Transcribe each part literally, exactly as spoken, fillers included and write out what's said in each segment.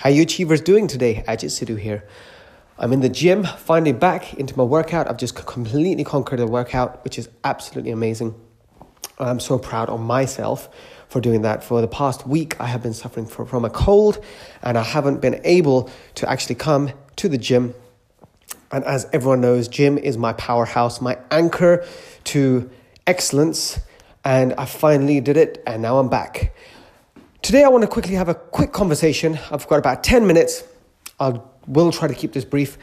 How you achievers doing today? Ajit Sidhu here. I'm in the gym, finally back into my workout. I've just completely conquered a workout, which is absolutely amazing. I'm so proud of myself for doing that. For the past week, I have been suffering from a cold and I haven't been able to actually come to the gym. And as everyone knows, gym is my powerhouse, my anchor to excellence. And I finally did it and now I'm back. Today, I want to quickly have a quick conversation. I've got about ten minutes. I will try to keep this brief.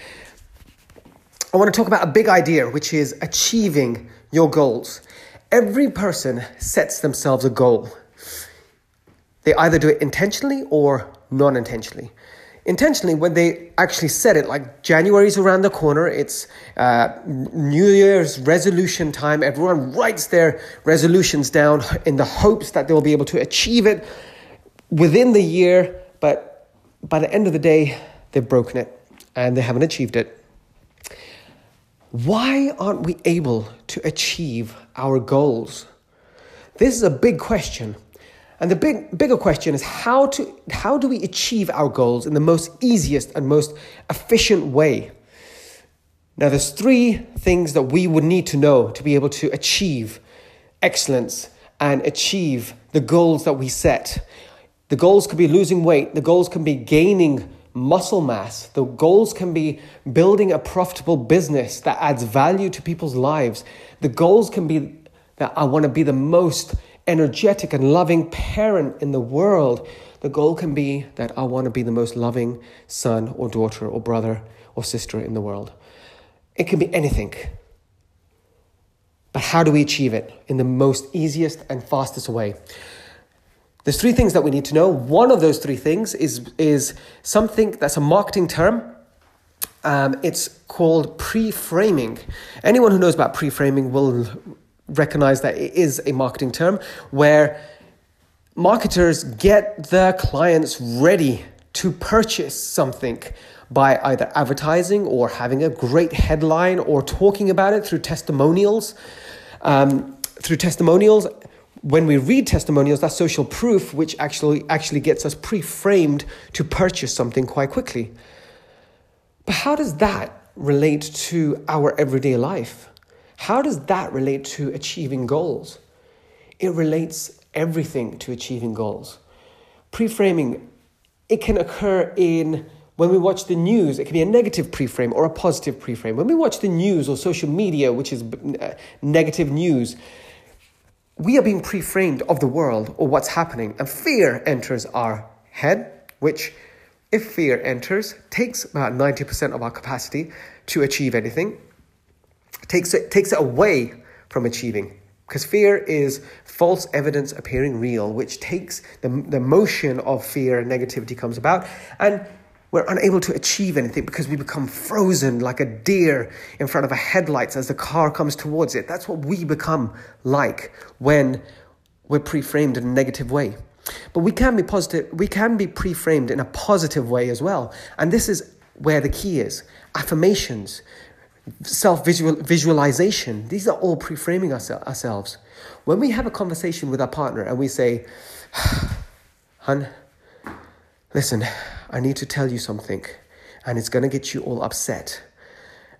I want to talk about a big idea, which is achieving your goals. Every person sets themselves a goal. They either do it intentionally or non-intentionally. Intentionally, when they actually set it, like January's around the corner, it's uh, New Year's resolution time. Everyone writes their resolutions down in the hopes that they'll be able to achieve it within the year, but by the end of the day, they've broken it and they haven't achieved it. Why aren't we able to achieve our goals? This is a big question. And the big, bigger question is how to how do we achieve our goals in the most easiest and most efficient way? Now, there's three things that we would need to know to be able to achieve excellence and achieve the goals that we set. The goals could be losing weight. The goals can be gaining muscle mass. The goals can be building a profitable business that adds value to people's lives. The goals can be that I want to be the most energetic and loving parent in the world. The goal can be that I want to be the most loving son or daughter or brother or sister in the world. It can be anything. But how do we achieve it in the most easiest and fastest way? There's three things that we need to know. One of those three things is, is something that's a marketing term. Um, it's called pre-framing. Anyone who knows about pre-framing will recognize that it is a marketing term where marketers get their clients ready to purchase something by either advertising or having a great headline or talking about it through testimonials. Um, through testimonials... When we read testimonials, that's social proof, which actually actually gets us pre-framed to purchase something quite quickly. But how does that relate to our everyday life? How does that relate to achieving goals? It relates everything to achieving goals. Pre-framing, it can occur in when we watch the news. It can be a negative pre-frame or a positive pre-frame. When we watch the news or social media, which is negative news, we are being pre-framed of the world or what's happening, and fear enters our head, which, if fear enters, takes about ninety percent of our capacity to achieve anything, takes it, takes it away from achieving, because fear is false evidence appearing real, which takes the, the motion of fear and negativity comes about, and we're unable to achieve anything because we become frozen like a deer in front of our headlights as the car comes towards it. That's what we become like when we're pre-framed in a negative way. But we can be positive. We can be pre-framed in a positive way as well. And this is where the key is. Affirmations, self-visualization. These are all pre-framing ourse- ourselves. When we have a conversation with our partner and we say, "Hun, listen, I need to tell you something and it's going to get you all upset.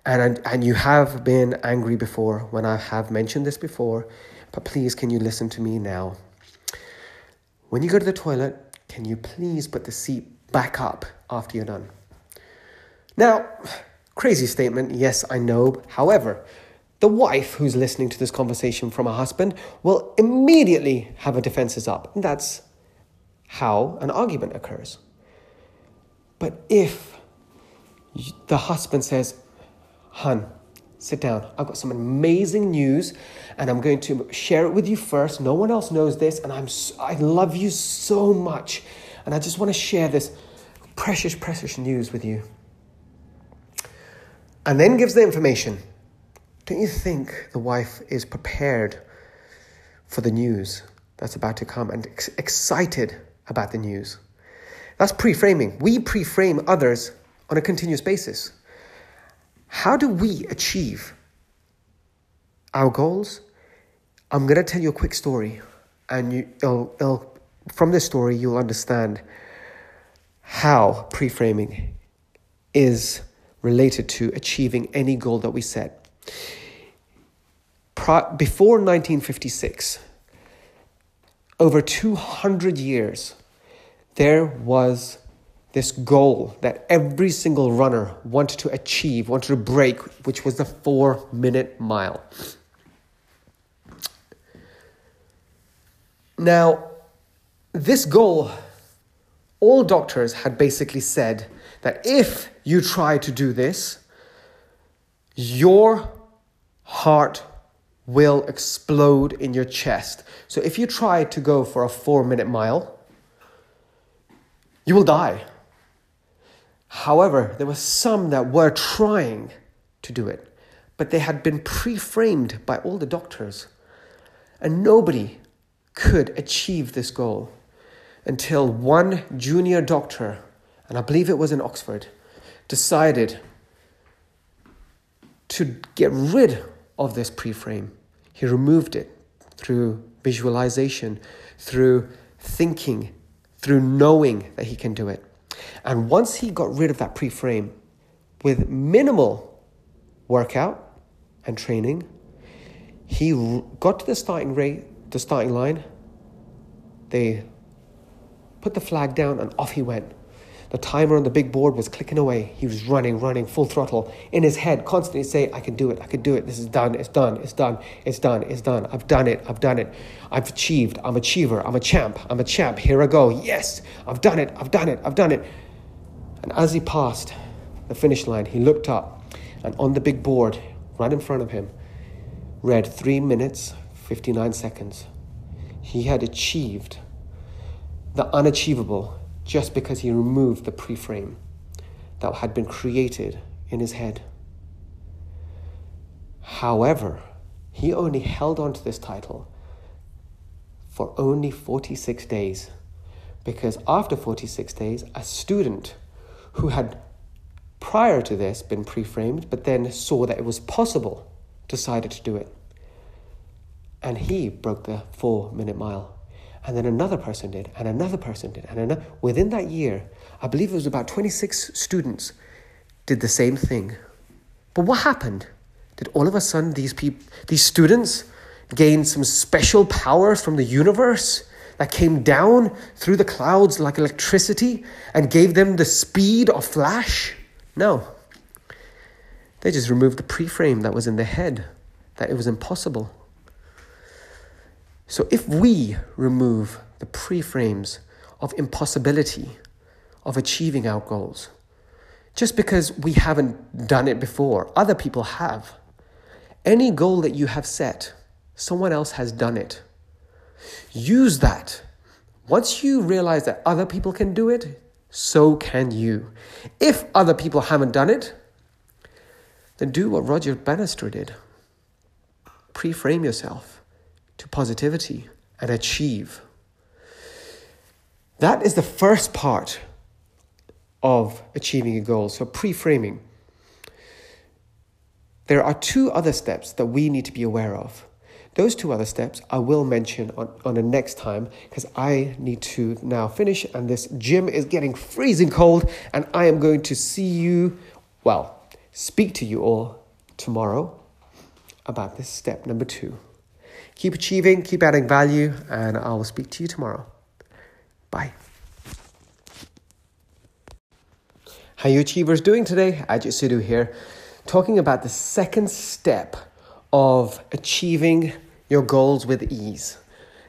And, and you have been angry before when I have mentioned this before, but please, can you listen to me now? When you go to the toilet, can you please put the seat back up after you're done?" Now, crazy statement. Yes, I know. However, the wife who's listening to this conversation from her husband will immediately have her defenses up. And that's how an argument occurs. But if the husband says, "Hun, sit down. I've got some amazing news and I'm going to share it with you first. No one else knows this. And I'm so, I love you so much. And I just want to share this precious, precious news with you." And then gives the information. Don't you think the wife is prepared for the news that's about to come and ex- excited about the news? That's pre-framing. We pre-frame others on a continuous basis. How do we achieve our goals? I'm going to tell you a quick story, and you, it'll, it'll, from this story, you'll understand how pre-framing is related to achieving any goal that we set. Pro- before nineteen fifty-six, over two hundred years, there was this goal that every single runner wanted to achieve, wanted to break, which was the four-minute mile. Now, this goal, all doctors had basically said that if you try to do this, your heart will explode in your chest. So if you try to go for a four-minute mile, you will die. However, there were some that were trying to do it, but they had been pre-framed by all the doctors, and nobody could achieve this goal until one junior doctor, and I believe it was in Oxford, decided to get rid of this pre-frame. He removed it through visualization, through thinking, through knowing that he can do it. And once he got rid of that pre-frame with minimal workout and training, he got to the starting rate, the starting line. They put the flag down and off he went. The timer on the big board was clicking away. He was running, running, full throttle. In his head, constantly saying, I can do it, I can do it. This is done, it's done, it's done, it's done, it's done. I've done it, I've done it. I've achieved, I'm an achiever, I'm a champ, I'm a champ. Here I go, yes, I've done it, I've done it, I've done it. And as he passed the finish line, he looked up, and on the big board, right in front of him, read three minutes, fifty-nine seconds. He had achieved the unachievable, just because he removed the pre-frame that had been created in his head. However, he only held on to this title for only forty-six days, because after forty-six days, a student who had prior to this been pre-framed, but then saw that it was possible, decided to do it. And he broke the four-minute mile. And then another person did, and another person did, and another. Within that year, I believe it was about twenty-six students did the same thing. But what happened? Did all of a sudden these people, these students gain some special power from the universe that came down through the clouds like electricity and gave them the speed of flash? No. They just removed the pre-frame that was in their head, that it was impossible. So if we remove the pre-frames of impossibility of achieving our goals, just because we haven't done it before, other people have. Any goal that you have set, someone else has done it. Use that. Once you realize that other people can do it, so can you. If other people haven't done it, then do what Roger Bannister did. Pre-frame yourself to positivity and achieve. That is the first part of achieving a goal, so pre-framing. There are two other steps that we need to be aware of. Those two other steps I will mention on, on the next time, because I need to now finish and this gym is getting freezing cold, and I am going to see you, well, speak to you all tomorrow about this step number two. Keep achieving, keep adding value, and I will speak to you tomorrow. Bye. How you achievers doing today? Ajit Sidhu here, talking about the second step of achieving your goals with ease.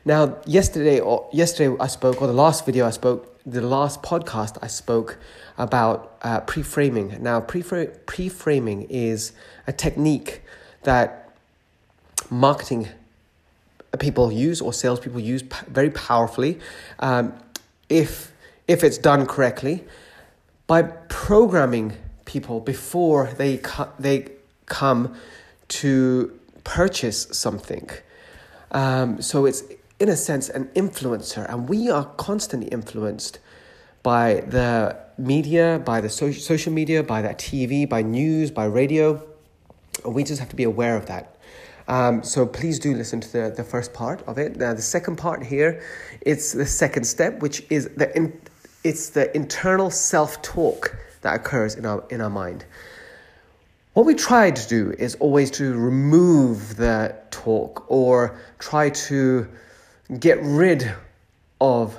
Now, yesterday or yesterday I spoke, or the last video I spoke, the last podcast I spoke about uh, pre-framing. Now, pre-fra- pre-framing is a technique that marketing people use, or salespeople use very powerfully, um, if if it's done correctly, by programming people before they co- they come to purchase something. Um, so it's in a sense an influencer, and we are constantly influenced by the media, by the so- social media, by that T V, by news, by radio. We just have to be aware of that. Um, so please do listen to the, the first part of it. Now, the second part here, it's the second step, which is the in, it's the internal self-talk that occurs in our in our mind. What we try to do is always to remove the talk or try to get rid of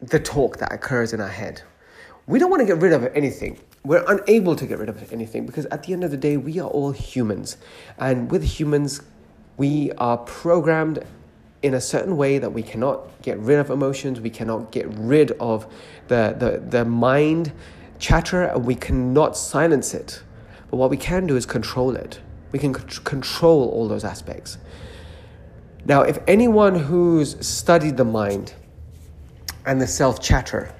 the talk that occurs in our head. We don't want to get rid of anything. We're unable to get rid of anything because at the end of the day, we are all humans. And with humans, we are programmed in a certain way that we cannot get rid of emotions. We cannot get rid of the, the, the mind chatter, and we cannot silence it. But what we can do is control it. We can c- control all those aspects. Now, if anyone who's studied the mind and the self-chatter,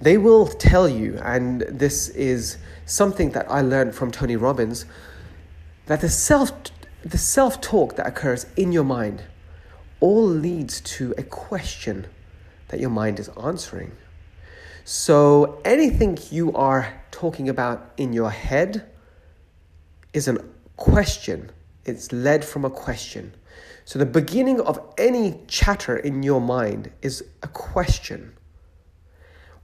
they will tell you, and this is something that I learned from Tony Robbins, that the self, the self-talk that occurs in your mind all leads to a question that your mind is answering. So anything you are talking about in your head is a question. It's led from a question. So the beginning of any chatter in your mind is a question.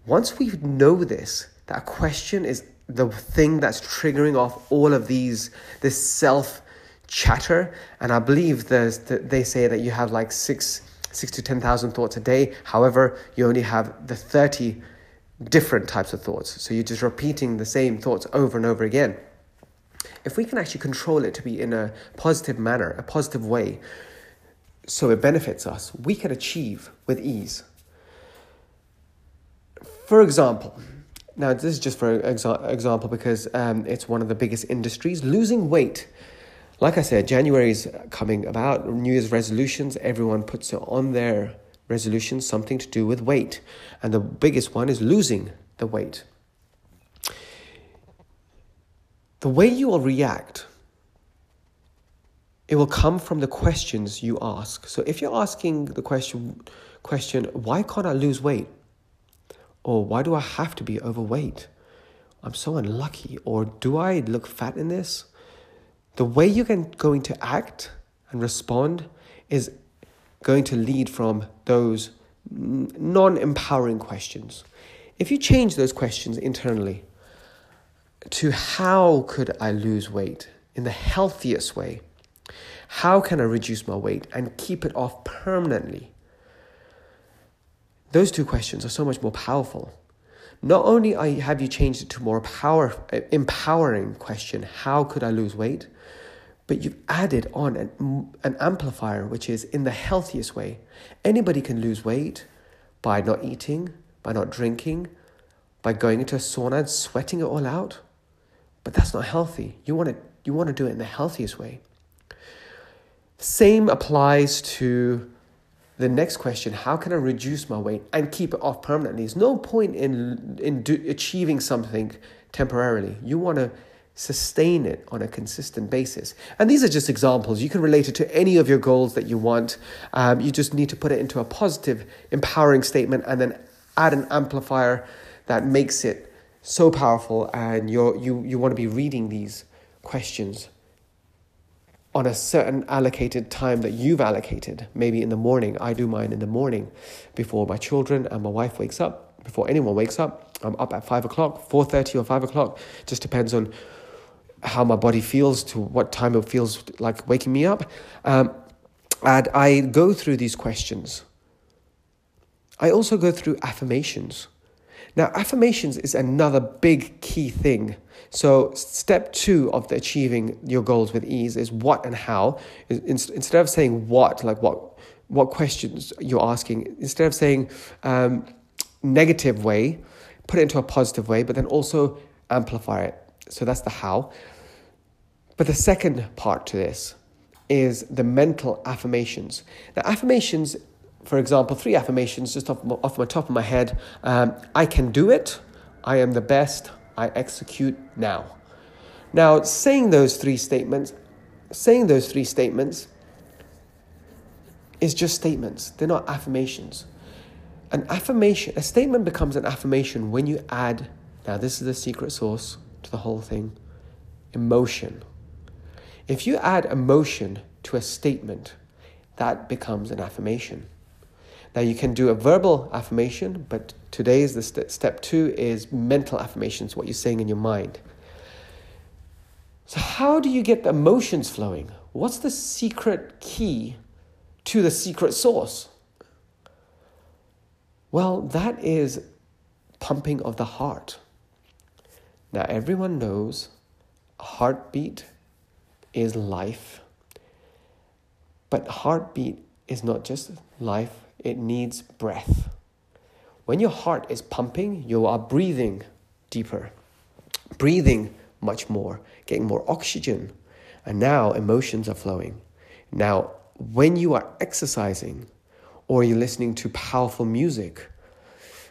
Once we know this, that a question is the thing that's triggering off all of these, this self-chatter, and I believe there's, they say that you have like six, six to ten thousand thoughts a day. However, you only have the thirty different types of thoughts. So you're just repeating the same thoughts over and over again. If we can actually control it to be in a positive manner, a positive way, so it benefits us, we can achieve with ease. For example, now this is just for exa- example because um, it's one of the biggest industries, losing weight. Like I said, January is coming about, New Year's resolutions, everyone puts it on their resolutions, something to do with weight. And the biggest one is losing the weight. The way you will react, it will come from the questions you ask. So if you're asking the question, question, why can't I lose weight? Or why do I have to be overweight? I'm so unlucky. Or do I look fat in this? The way you're going to act and respond is going to lead from those non-empowering questions. If you change those questions internally to how could I lose weight in the healthiest way? How can I reduce my weight and keep it off permanently? Those two questions are so much more powerful. Not only are you, have you changed it to more power, empowering question, how could I lose weight? But you've added on an, an amplifier, which is in the healthiest way. Anybody can lose weight by not eating, by not drinking, by going into a sauna and sweating it all out. But that's not healthy. You want to, you want to do it in the healthiest way. Same applies to the next question, how can I reduce my weight and keep it off permanently? There's no point in in do, achieving something temporarily. You want to sustain it on a consistent basis. And these are just examples. You can relate it to any of your goals that you want. Um, you just need to put it into a positive, empowering statement and then add an amplifier that makes it so powerful. And you're, you you want to be reading these questions on a certain allocated time that you've allocated, maybe in the morning. I do mine in the morning before my children and my wife wakes up, before anyone wakes up. I'm up at five o'clock, four thirty or five o'clock. Just depends on how my body feels, to what time it feels like waking me up. Um, and I go through these questions. I also go through affirmations. Now, affirmations is another big key thing. So step two of the achieving your goals with ease is what and how. Instead of saying what, like what what questions you're asking, instead of saying um, negative way, put it into a positive way, but then also amplify it. So that's the how. But the second part to this is the mental affirmations. Now, affirmations, for example, three affirmations just off my, off my top of my head. Um, I can do it. I am the best. I execute now. Now, saying those three statements, saying those three statements is just statements. They're not affirmations. An affirmation, a statement becomes an affirmation when you add, now this is the secret sauce to the whole thing, emotion. If you add emotion to a statement, that becomes an affirmation. Now you can do a verbal affirmation, but today's the st- step two is mental affirmations, what you're saying in your mind. So how do you get the emotions flowing? What's the secret key to the secret sauce? Well, that is pumping of the heart. Now everyone knows a heartbeat is life. But heartbeat is not just life, it needs breath. When your heart is pumping, you are breathing deeper, breathing much more, getting more oxygen, and now emotions are flowing. Now, when you are exercising or you're listening to powerful music,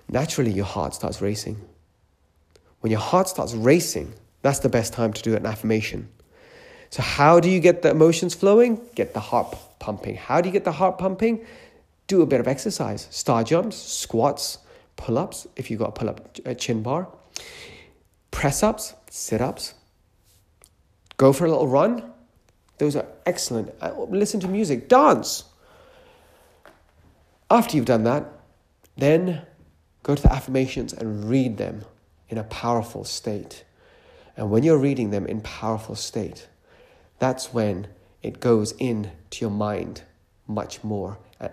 naturally your heart starts racing. When your heart starts racing, that's the best time to do an affirmation. So how do you get the emotions flowing? Get the heart pumping. How do you get the heart pumping? Do a bit of exercise. Star jumps, squats, pull-ups, if you've got a pull-up a chin bar. Press-ups, sit-ups. Go for a little run. Those are excellent. Listen to music. Dance. After you've done that, then go to the affirmations and read them in a powerful state. And when you're reading them in powerful state, that's when it goes into your mind much more uh,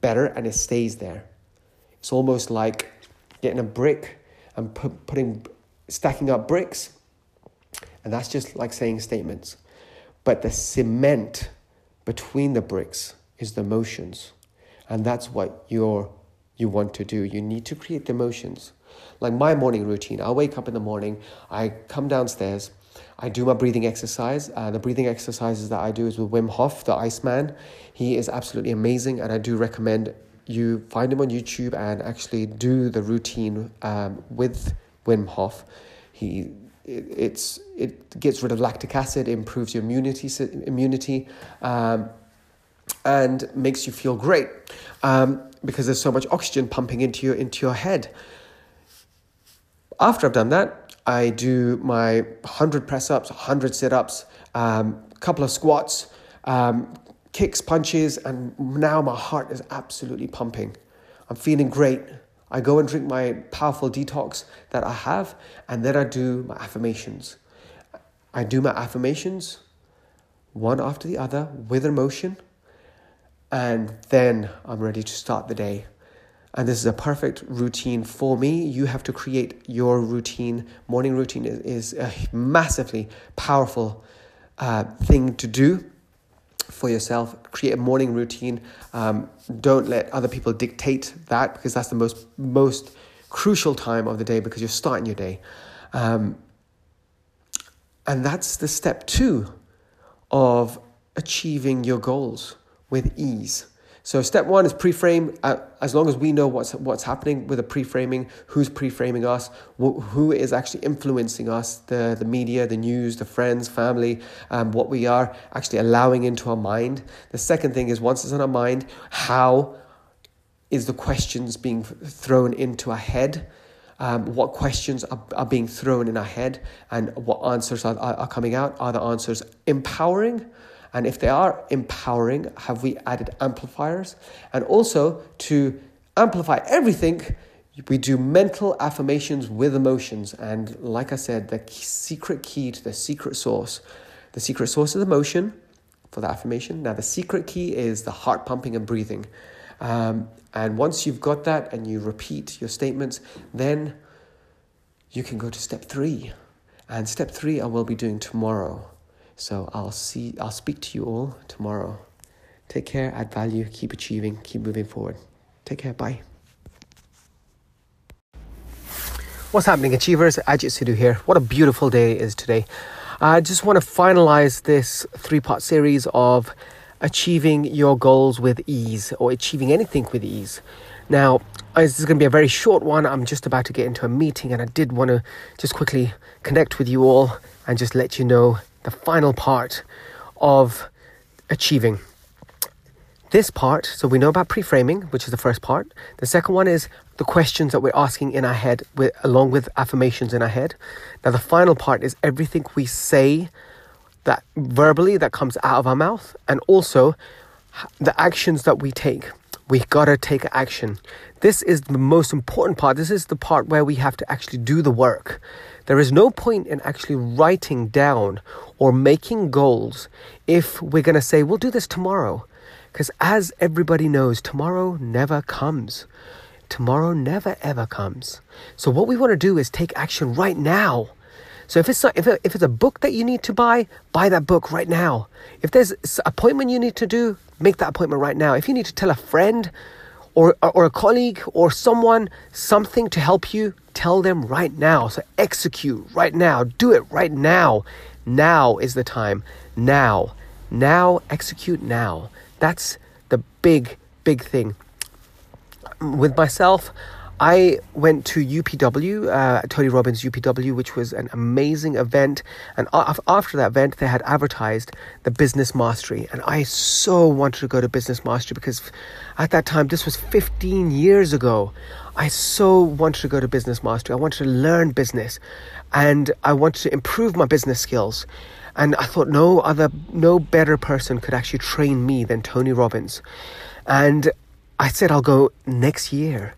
better, and it stays there. It's almost like getting a brick and pu- putting stacking up bricks, and that's just like saying statements. But the cement between the bricks is the emotions, and that's what you're you want to do. You need to create the emotions. Like my morning routine, I wake up in the morning, I come downstairs, I do my breathing exercise. Uh, the breathing exercises that I do is with Wim Hof, the Iceman. He is absolutely amazing, and I do recommend you find him on YouTube and actually do the routine um, with Wim Hof. He it, it's it gets rid of lactic acid, improves your immunity immunity, um, and makes you feel great um, because there's so much oxygen pumping into your into your head. After I've done that, I do my one hundred press-ups, one hundred sit-ups, um, couple of squats, um, kicks, punches, and now my heart is absolutely pumping. I'm feeling great. I go and drink my powerful detox that I have, and then I do my affirmations. I do my affirmations, one after the other, with emotion, and then I'm ready to start the day. And this is a perfect routine for me. You have to create your routine. Morning routine is, is a massively powerful uh, thing to do for yourself. Create a morning routine. Um, don't let other people dictate that, because that's the most most crucial time of the day, because you're starting your day. Um, and that's the step two of achieving your goals with ease. So step one is pre-frame. Uh, as long as we know what's what's happening with the pre-framing, who's pre-framing us, wh- who is actually influencing us, the, the media, the news, the friends, family, um, what we are actually allowing into our mind. The second thing is, once it's in our mind, how is the questions being thrown into our head? Um, what questions are, are being thrown in our head, and what answers are, are, are coming out? Are the answers empowering? And if they are empowering, have we added amplifiers? And also, to amplify everything, we do mental affirmations with emotions. And like I said, the key, secret key to the secret sauce, the secret sauce is emotion for the affirmation. Now, the secret key is the heart pumping and breathing. Um, and once you've got that and you repeat your statements, then you can go to step three. And step three I will be doing tomorrow. So I'll see, I'll speak to you all tomorrow. Take care, add value, keep achieving, keep moving forward. Take care, bye. What's happening, achievers? Ajit Sidhu here. What a beautiful day it is today. I just want to finalize this three-part series of achieving your goals with ease, or achieving anything with ease. Now, this is going to be a very short one. I'm just about to get into a meeting, and I did want to just quickly connect with you all and just let you know the final part of achieving. This part, so we know about pre-framing, which is the first part. The second one is the questions that we're asking in our head, with, along with affirmations in our head. Now, the final part is everything we say that verbally that comes out of our mouth, and also the actions that we take. we gotta take action. This is the most important part. This is the part where we have to actually do the work. There is no point in actually writing down or making goals if we're gonna say, we'll do this tomorrow. Because as everybody knows, tomorrow never comes. Tomorrow never ever comes. So what we want to do is take action right now. So if it's not, if if it's a book that you need to buy, buy that book right now. If there's an appointment you need to do, make that appointment right now. If you need to tell a friend or or a colleague or someone something to help you, tell them right now. So execute right now. Do it right now. Now is the time. Now. Now, execute now. That's the big, big thing. With myself, I went to U P W, uh, Tony Robbins U P W, which was an amazing event. And after that event, they had advertised the Business Mastery. And I so wanted to go to Business Mastery because at that time, this was fifteen years ago. I so wanted to go to Business Mastery. I wanted to learn business and I wanted to improve my business skills. And I thought no other, no better person could actually train me than Tony Robbins. And I said, I'll go next year.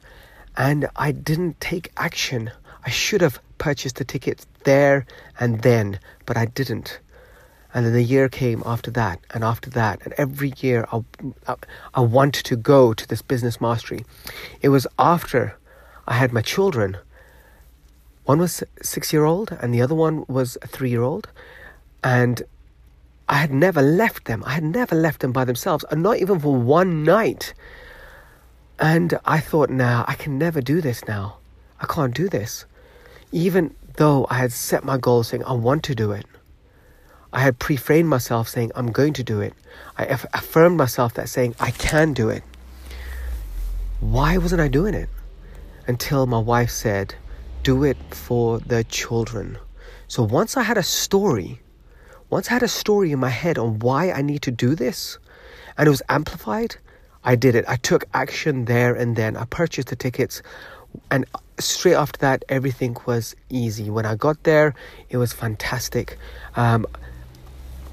And I didn't take action. I should have purchased the tickets there and then, but I didn't. And then the year came after that and after that. And every year I, I, I wanted to go to this Business Mastery. It was after I had my children. One was a six-year-old and the other one was a three-year-old. And I had never left them. I had never left them by themselves, and not even for one night. And I thought, nah, I can never do this now. I can't do this. Even though I had set my goal saying, I want to do it. I had pre-framed myself saying, I'm going to do it. I aff- affirmed myself that saying, I can do it. Why wasn't I doing it? Until my wife said, do it for the children. So once I had a story, once I had a story in my head on why I need to do this, and it was amplified, I did it. I took action there and then. I purchased the tickets, and straight after that, everything was easy. When I got there, it was fantastic. Um,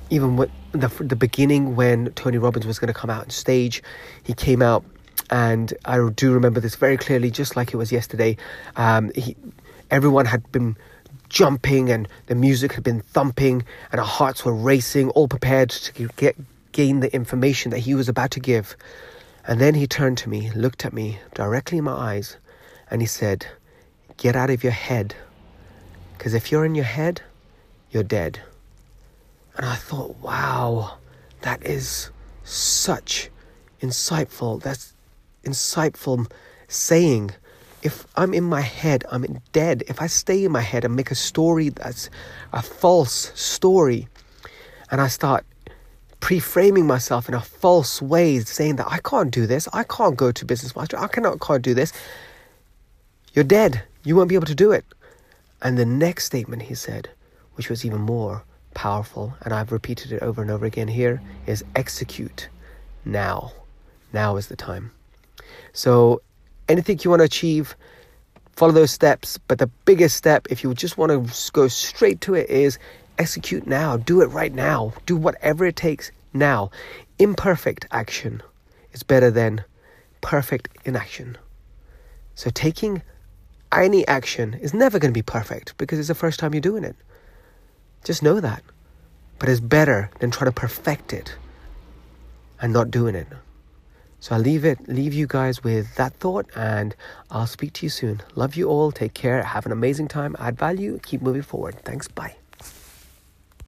even with the, the beginning when Tony Robbins was going to come out on stage, he came out, and I do remember this very clearly, just like it was yesterday. Um, he, everyone had been jumping and the music had been thumping and our hearts were racing, all prepared to get gain the information that he was about to give. And then he turned to me, looked at me directly in my eyes, and he said, get out of your head, because if you're in your head, you're dead. And I thought, wow, that is such insightful, that's insightful saying. If I'm in my head, I'm dead. If I stay in my head and make a story that's a false story, and I start pre-framing myself in a false way, saying that I can't do this, I can't go to Business Mastery, I cannot, can't do this, you're dead. You won't be able to do it. And the next statement he said, which was even more powerful, and I've repeated it over and over again here, is execute now. Now is the time. So anything you want to achieve, follow those steps. But the biggest step, if you just want to go straight to it, is execute now. Do it right now. Do whatever it takes now. Imperfect action is better than perfect inaction. So taking any action is never going to be perfect because it's the first time you're doing it. Just know that. But it's better than trying to perfect it and not doing it. So I'll leave it, leave you guys with that thought, and I'll speak to you soon. Love you all. Take care. Have an amazing time. Add value. Keep moving forward. Thanks. Bye.